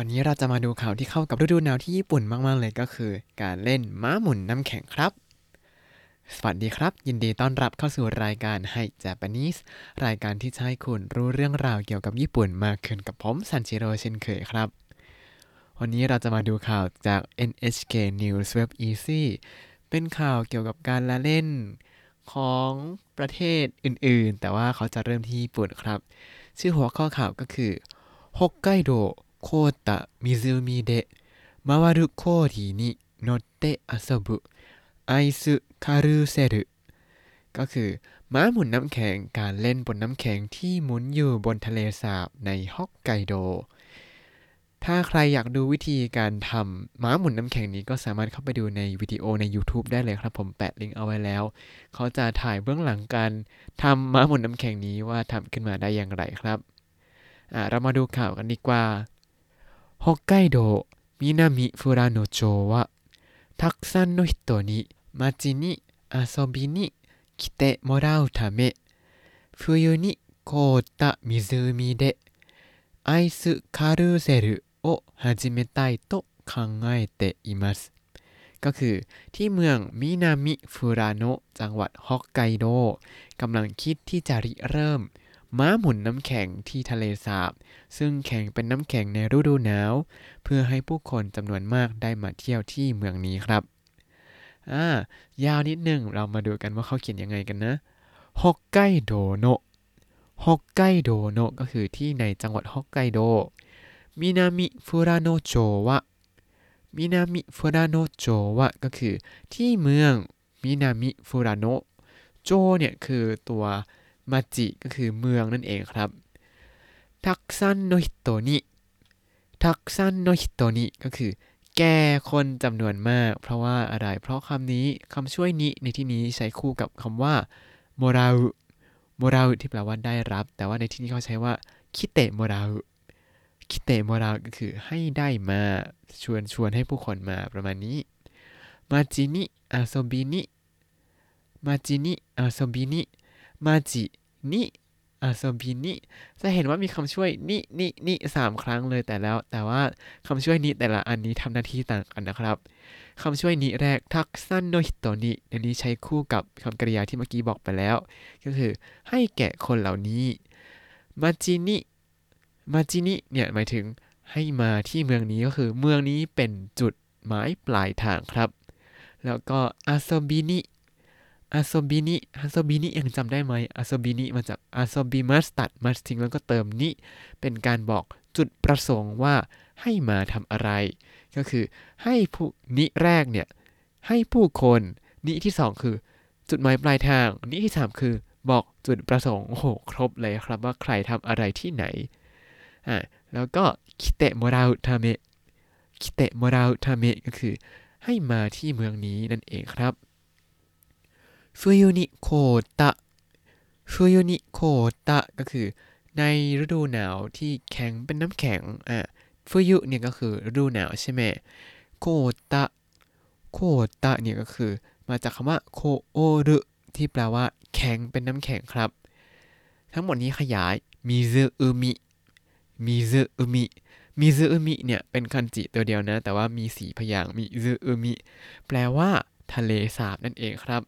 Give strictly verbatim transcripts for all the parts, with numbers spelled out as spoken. วันนี้เราจะมาดูข่าวที่เข้ากับฤดูหนาวที่ญี่ปุ่นมากๆเลยก็คือการเล่นม้าหมุนน้ำแข็งครับสวัสดีครับยินดีต้อนรับเข้าสู่รายการ Hi Japanese รายการที่จะให้คุณรู้เรื่องราวเกี่ยวกับญี่ปุ่นมากขึ้นกับผมซันจิโร่เช่นเคยครับวันนี้เราจะมาดูข่าวจาก เอ็น เอช เค News Web Easy เป็นข่าวเกี่ยวกับการละเล่นของประเทศอื่นๆแต่ว่าเขาจะเริ่มที่ญี่ปุ่นครับชื่อหัวข้อข่าวก็คือฮอกไกโดโคตะมิซูมิเดะมาวารุโครินิโนเตะอาซาบุไอซุคารุเซรุก็คือม้าหมุนน้ำแข็งการเล่นบนน้ำแข็งที่หมุนอยู่บนทะเลสาบในฮอกไกโดถ้าใครอยากดูวิธีการทำม้าหมุนน้ำแข็งนี้ก็สามารถเข้าไปดูในวิดีโอใน YouTube ได้เลยครับผมแปะลิงก์เอาไว้แล้วเขาจะถ่ายเบื้องหลังการทำม้าหมุนน้ำแข็งนี้ว่าทำขึ้นมาได้อย่างไรครับอ่าเรามาดูข่าวกันดีกว่าฮอกไกโดมินามิฟุราโนโจวะたくさんの人に町に遊びに来てもらうため冬に凍った湖でアイスカルーセルを始めたいと考えていますก็คือที่เมืองมินามิฟุราโนะจังหวัดฮอกไกโดกำลังคิดที่จะริเริ่มม้าหมุนน้ำแข็งที่ทะเลสาบซึ่งแข็งเป็นน้ำแข็งในฤดูหนาวเพื่อให้ผู้คนจำนวนมากได้มาเที่ยวที่เมืองนี้ครับอ่ายาวนิดหนึ่งเรามาดูกันว่าเขาเขียนยังไงกันนะฮอกไกโดโนะฮอกไกโดโนะก็คือที่ในจังหวัดฮอกไกโดมินามิฟุราโนโจวะมินามิฟุราโนโจวะก็คือที่เมืองมินามิฟุราโนะโจเนี่ยคือตัวมาจิก็คือเมืองนั่นเองครับทักซันโนฮิโตนิทักซันโนฮิโตนิก็คือแก่คนจำนวนมากเพราะว่าอะไรเพราะคำนี้คำช่วยนิในที่นี้ใช้คู่กับคำว่าโมราอุโมราอุที่แปลว่าได้รับแต่ว่าในที่นี้เขาใช้ว่าคิเตะโมราอุคิเตะโมราอุก็คือให้ได้มาชวนชวนให้ผู้คนมาประมาณนี้มาจินิอาโซบินิมาจินิอาโซบินิมาจินิอาโซบินิจะเห็นว่ามีคำช่วยนินินิสามครั้งเลยแต่แล้วแต่ว่าคำช่วยนิแต่ละอันนี้ทำหน้าที่ต่างกันนะครับคำช่วยนิแรกทักซันโนฮิโตนิในนี้ใช้คู่กับคำกริยาที่เมื่อกี้บอกไปแล้วก็คือให้แก่คนเหล่านี้มาจินิมาจินิเนี่ยหมายถึงให้มาที่เมืองนี้ก็คือเมืองนี้เป็นจุดหมายปลายทางครับแล้วก็อาโซบินิอาโซบินิอาโซบินิยังจำได้ไหมอาโซบินิมาจากอาโซบิมัสตัดมัสทิ้งแล้วก็เติมนิเป็นการบอกจุดประสงค์ว่าให้มาทำอะไรก็คือให้ผู้นิแรกเนี่ยให้ผู้คนนิที่สองคือจุดหมายปลายทางนิที่สามคือบอกจุดประสงค์โอ้โหครบเลยครับว่าใครทำอะไรที่ไหนอ่าแล้วก็คิเตะโมราอุทาเมะคิเตะโมราอุทาเมะก็คือให้มาที่เมืองนี้นั่นเองครับ冬に凍った冬に凍ったก็คือในฤดูหนาวที่แข็งเป็นน้ำแข็งอ่ะฟุยุเนี่ยก็คือฤดูหนาวใช่ไหมโคตะโคตะเนี่ยก็คือมาจากคำว่าโคโอรุที่แปลว่าแข็งเป็นน้ำแข็งครับทั้งหมดนี้ขยายมิซึอุมิมิซึอุมิมิซึอุมิเนี่ยเป็นคันจิตัวเดียวนะแต่ว่ามีสีพยางค์มิซึอุมิแปลว่าทะเลสาบนั่นเองครับ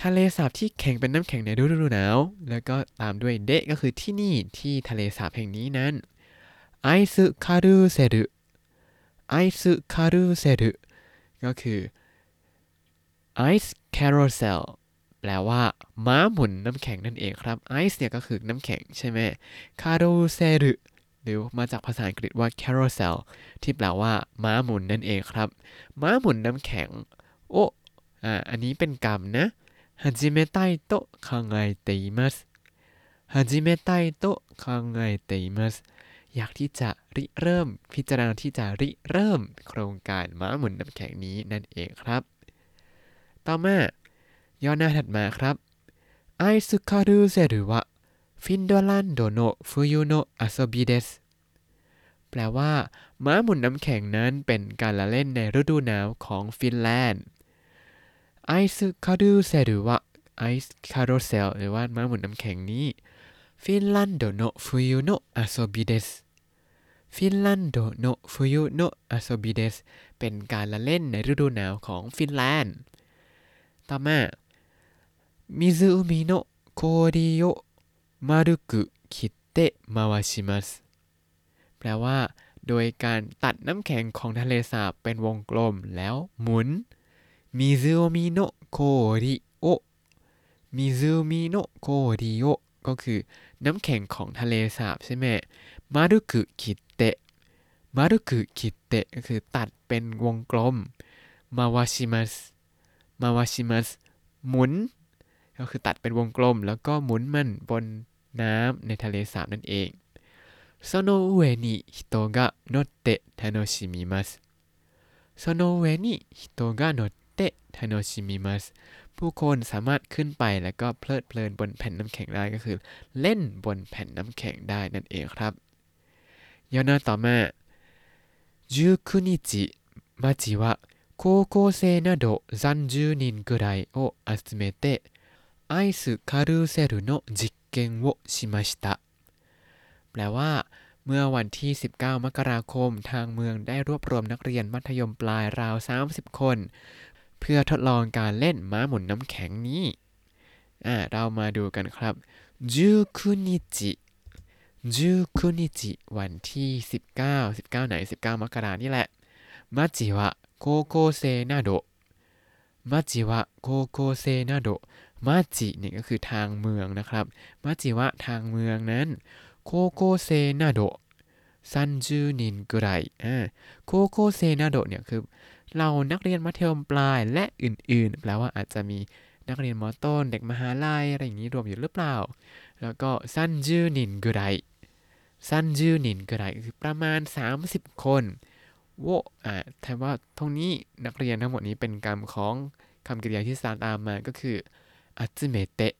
ทะเลสาบที่แข็งเป็นน้ำแข็งในฤดูหนาวแล้วก็ตามด้วยเดะก็คือที่นี่ที่ทะเลสาบแห่งนี้นั้นไอซุคารุเซรุไอซุคารุเซรุก็คือ Ice Carousel แปลว่าม้าหมุนน้ำแข็งนั่นเองครับ Ice เนี่ยก็คือน้ำแข็งใช่ไหม Carousel หรือมาจากภาษาอังกฤษว่า Carousel ที่แปลว่าม้าหมุนนั่นเองครับม้าหมุนน้ำแข็งโอ้อ่าอันนี้เป็นกรรมนะ始めたいと考えています始めたいと考えていますอยากที่จะริเริ่มพิจารณาที่จะริเริ่มโครงการม้าหมุนน้ำแข็งนี้นั่นเองครับต่อมาย่อหน้าถัดมาครับアイスカルーセルはフィンランドの冬の遊びですแปลว่าม้าหมุนน้ำแข็งนั้นเป็นการละเล่นในฤดูหนาวของฟินแลนด์ไอซ์คารูเซลหรือว่าไอซ์คารูเซลหรือว่าม้าหมุนน้ำแข็งนี้ฟินแลนด์โดโนฟุยุโนะอาโซบิเดส ฟินแลนโดโนฟุยุโนอาโซบิเดสเป็นการละเล่นในฤดูหนาวของฟินแลนด์ต่อมามิซูมิโนโคดิโอมารุกุคิเตะมาวาชิมัสแปลว่าโดยการตัดน้ำแข็งของทะเลสาบเป็นวงกลมแล้วหมุนมิซูมิโนโคดิโอมิซูมิโนโคดิโอก็คือน้ำแข็งของทะเลสาบใช่ไหมมารุกุคิเตะมารุกุคิเตะก็คือตัดเป็นวงกลมมาวาชิมัสมาวาชิมัสหมุนก็คือตัดเป็นวงกลมแล้วก็หมุนมันบนน้ำในทะเลสาบนั่นเองその上に人が乗って楽しみますその上に人が乗って楽しみますผู้คนสามารถขึ้นไปแล้วก็เพลิดเพลินบนแผ่นน้ำแข็งได้ก็คือเล่นบนแผ่นน้ำแข็งได้นั่นเองครับย่อหน้าต่อมาじゅうくにち町は高校生などさんじゅうにんぐらいを集めてアイスカルーセルの実験をしましたแปลว่าเมื่อวันที่สิบเก้ามกราคมทางเมืองได้รวบรวมนักเรียนมัธยมปลายราวสามสิบคนเพื่อทดลองการเล่นม้าหมุนน้ำแข็งนี้อ่าเรามาดูกันครับじゅうくにちじゅうくにちวันที่สิบเก้า สิบเก้าไหนสิบเก้ามกรานี่แหละมัจิวะโคโกเซนาโดมัจิวะโคโกเซนาโดมัจิเนี่ยก็คือทางเมืองนะครับมัจิวะทางเมืองนั้นโคโกเซนาโดさんじゅうにんぐらいอ่าโคโกเซนาโดเนี่ยคือเรานักเรียนมัธยมปลายและอื่นๆแปลว่าอาจจะมีนักเรียนม.ต้นเด็กมหาลัยอะไรอย่างนี้รวมอยู่หรือเปล่าแล้วก็ซันจูนินกุไรซันจูนินกุไรคือประมาณสามสิบคนโวอ่าแทนว่าตรงนี้นักเรียนทั้งหมดนี้เป็นกรรมของคำกริยาที่ตามมาก็คืออัจเมเตะ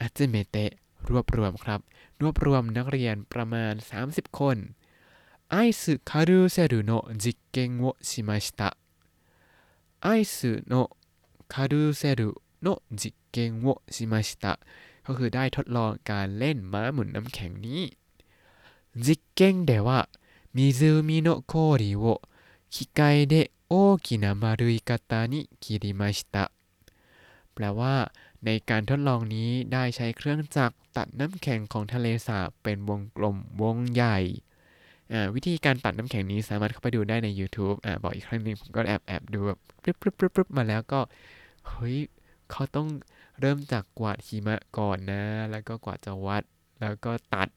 อัจเมเตะรวบรวมครับรวบรวมนักเรียนประมาณสามสิบคนアイスカルーセルの実験をしました。アイスのカルーセルの実験をしました。ก็คือได้ทดลองการเล่นม้าหมุนน้ำแข็งนี้実験では湖の氷を機械で大きな丸い型に切りました。แปลว่าในการทดลองนี้ได้ใช้เครื่องจักรตัดน้ำแข็งของทะเลสาบเป็นวงกลมวงใหญ่วิธีการตัดน้ำแข็งนี้สามารถเข้าไปดูได้ใน YouTube อ่าบอกอีกครั้งหนึ่งผมก็แอบแอบดูแบบปรึ๊บๆๆมาแล้วก็เฮ้ยเขาต้องเริ่มจากกวาดหิมะก่อนนะแล้วก็กวาดจะวัดแล้วก็ตัด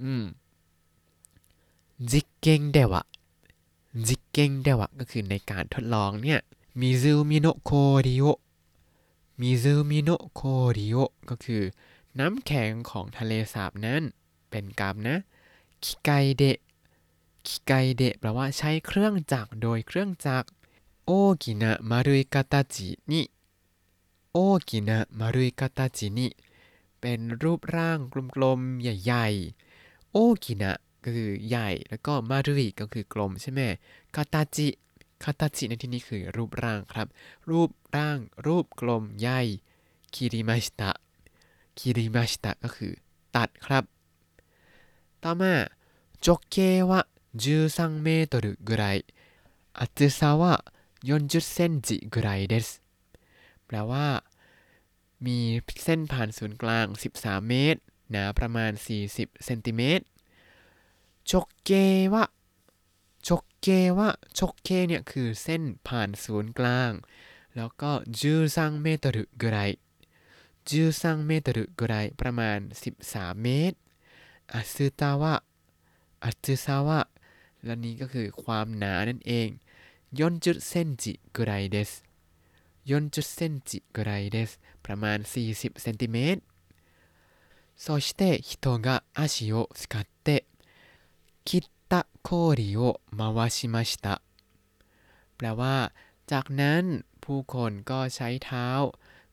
อืมจิกเกงเดวะจิกเกงเดวะก็คือในการทดลองเนี่ยมิซูมิโนะโคดิโอมิซูมิโนะโคดิโอก็คือน้ำแข็งของทะเลสาบนั้นเป็นกรรมนะคิไกเดะคิไกเดะแปลว่าใช้เครื่องจักรโดยเครื่องจักรโอกินะมารุยกาตาจินิโอกินะมารุยกาตาจินิเป็นรูปร่างกลมๆใหญ่ๆโอกินะก็คือใหญ่แล้วก็มารุยก็คือกลมใช่ไหมกาตาจิกาตาจิในที่นี้คือรูปร่างครับรูปร่างรูปกลมใหญ่คิริมาชิตะคิริมาชิตะก็คือตัดครับต่อมา直径はじゅうさんメートルぐらい厚さはよんじゅうセンチぐらいですแปลว่ามีเส้นผ่านศูนย์กลางสิบสามเมตรหนาประมาณสี่สิบเซนติเมตร直径は直径は直径เนี่ยคือเส้นผ่านศูนย์กลางแล้วก็じゅうさんメートルぐらいじゅうさんメートルぐらいประมาณสิบสามเมตรอัตสึตาวะอัตสึซาวะและนี้ก็คือความหนานั่นเองよんじゅうเซนจิぐらいですよんじゅうเซนจิぐらいですประมาณสี่สิบเซนติเมตรそして人が足を使って切った氷を回しましたแปลว่าจากนั้นผู้คนก็ใช้เท้า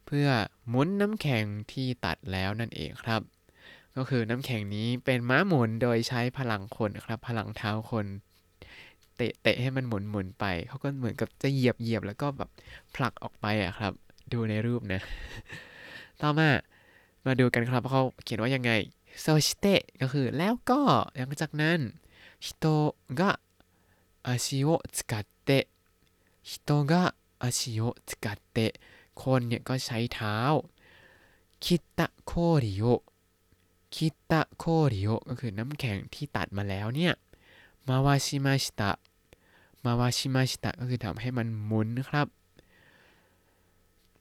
เพื่อหมุนน้ำแข็งที่ตัดแล้วนั่นเองครับก็คือน้ำแข็งนี้เป็นม้าหมุนโดยใช้พลังคนครับพลังเท้าคนเตะเตะให้มันหมุนหมุนไปเขาก็เหมือนกับจะเหยียบเหยียบแล้วก็แบบผลักออกไปอ่ะครับดูในรูปนะต่อมามาดูกันครับว่าเขาเขียนว่ายังไงโซชิเตะก็คือแล้วก็หลังจากนั้น人が足を使って人が足を使ってคนเนี่ยก็ใช้เท้าคิตะโคริโอคิตะโคริโอก็คือน้ำแข็งที่ตัดมาแล้วเนี่ยมาวาชิมาชิตะมาวาชิมาชิตะก็คือทำให้มันหมุนครับ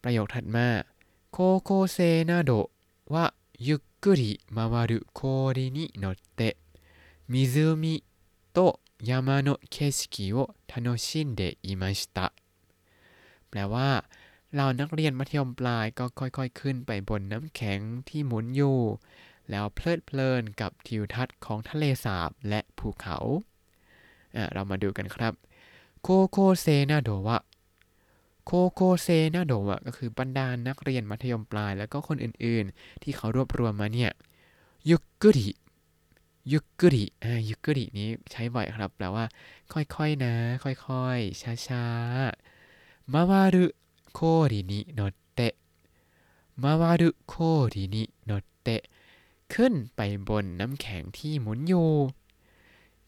ประโยคถัดมาโคโคเซนาโดะวะゆっくり回る氷に乗って湖と山の景色を楽しんでいましたแปลว่าเรานักเรียนมัธยมปลายก็ค่อยๆขึ้นไปบนน้ำแข็งที่หมุนอยู่แล้วเพลิดเพลินกับทิวทัศน์ของทะเลสาบและภูเขาอ่ะเรามาดูกันครับโคโคเซนาโดวะโคโคเซนาโดะก็คือบรรดา น, นักเรียนมัธยมปลายแล้วก็คนอื่นๆที่เขารวบรวมมาเนี่ยยุกกุริยุกกุริอ่ายุกกุรินี้ใช้บ่อยครับแปลว่าค่อยๆนะค่อยๆช้าๆมาวารุโครินิโนเตะมาวารุโครินิโนเตะขึ้นไปบนน้ำแข็งที่หมุนอยู่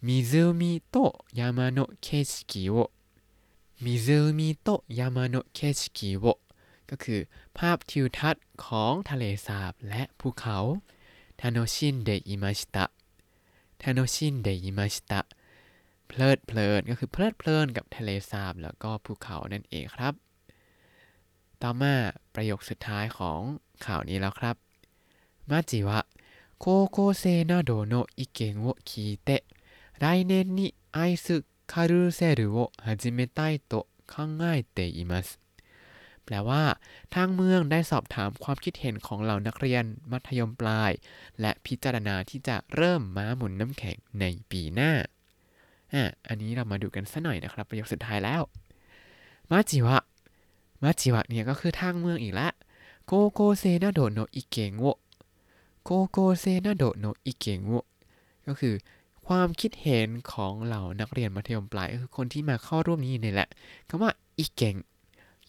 มิซุมิโตะยามาโนะเคชิกิโอ湖と山の景色をก็คือภาพทิวทัศน์ของทะเลสาบและภูเขาทาโนชินเดอิมาชิตะทาโนชินเดอิมาชิตะเพลิดเพลินก็คือเพลิดเพลินกับทะเลสาบแล้วก็ภูเขานั่นเองครับต่อมาประโยคสุดท้ายของข่าวนี้แล้วครับมาจิวะ高校生などの意見を聞いて来年にアイスカルセルを始めたいと考えていますแปลว่าทางเมืองได้สอบถามความคิดเห็นของเหล่านักเรียนมัธยมปลายและพิจารณาที่จะเริ่มม้าหมุนน้ำแข็งในปีหน้าอ่ะอันนี้เรามาดูกันสักหน่อยนะครับประโยคสุดท้ายแล้วมาจิวะมาจิวะเนี่ยก็คือทางเมืองอีกละโกโกเซนาโดโนอิเกงโวโกโกเซนาโดโนอิเกงโวก็คือความคิดเห็นของเหล่านักเรียนมัธยมปลายก็คือคนที่มาเข้าร่วมนี้นี่แหละคำว่าอิเกง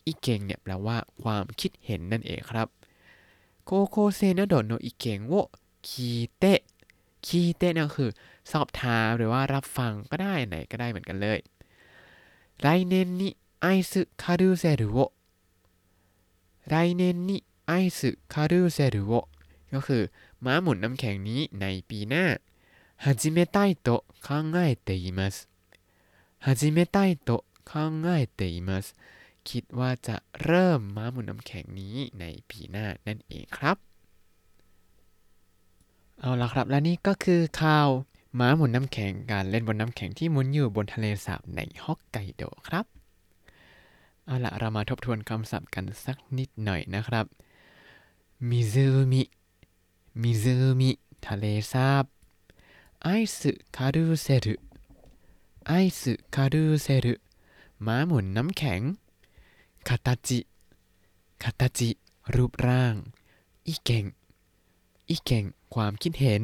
อิเกงเนี่ยแปลว่าความคิดเห็นนั่นเองครับโคโคเซนาโดโนอิเกงโวคีเตะคีเตะนั่นคือสอบถามหรือว่ารับฟังก็ได้ไหนก็ได้เหมือนกันเลยไรเนนนิไอซึคารุเซรุโวไรเนนนิไอซึคารุเซรุโวก็คือม้าหมุนน้ำแข็งนี้ในปีหน้า始めたいと考えています始めたいと考えていますคิดว่าจะเริ่มม้าหมุนน้ำแข็งนี้ในปีหน้านั่นเองครับเอาล่ะครับและนี่ก็คือข่าวม้าหมุนน้ำแข็งการเล่นบนน้ำแข็งที่หมุนอยู่บนทะเลสาบในฮอกไกโดครับเอาล่ะเรามาทบทวนคำศัพท์กันสักนิดหน่อยนะครับมิซูมิมิซูมิทะเลสาบไอซ์คารูเซลไอซ์คารูเซลม้าหมุนน้ำแข็งคาตาจิคาตาจิรูปร่างอิเกงอิเกงความคิดเห็น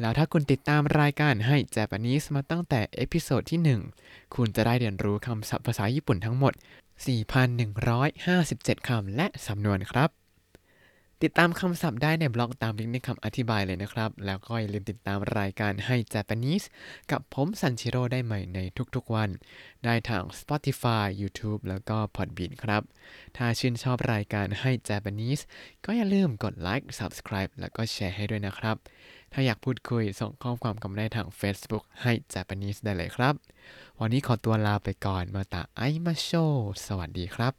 แล้วถ้าคุณติดตามรายการให้เจแปนิสมาตั้งแต่เอพิโซดที่หนึ่งคุณจะได้เรียนรู้คำศัพท์ภาษาญี่ปุ่นทั้งหมด สี่พันหนึ่งร้อยห้าสิบเจ็ด คำและสำนวนครับติดตามคำศัพท์ได้ในบล็อกตามลิงก์ในคำอธิบายเลยนะครับแล้วก็อย่าลืมติดตามรายการให้ Japanese กับผมซันชิโร่ได้ใหม่ในทุกๆวันได้ทาง Spotify YouTube แล้วก็ Podbean ครับถ้าชื่นชอบรายการให้ Japanese ก็อย่าลืมกดไลค์ Subscribe แล้วก็แชร์ให้ด้วยนะครับถ้าอยากพูดคุยส่งข้อความกันได้ทาง Facebook ให้ Japanese ได้เลยครับวันนี้ขอตัวลาไปก่อนมาตะไอมาโชสวัสดีครับ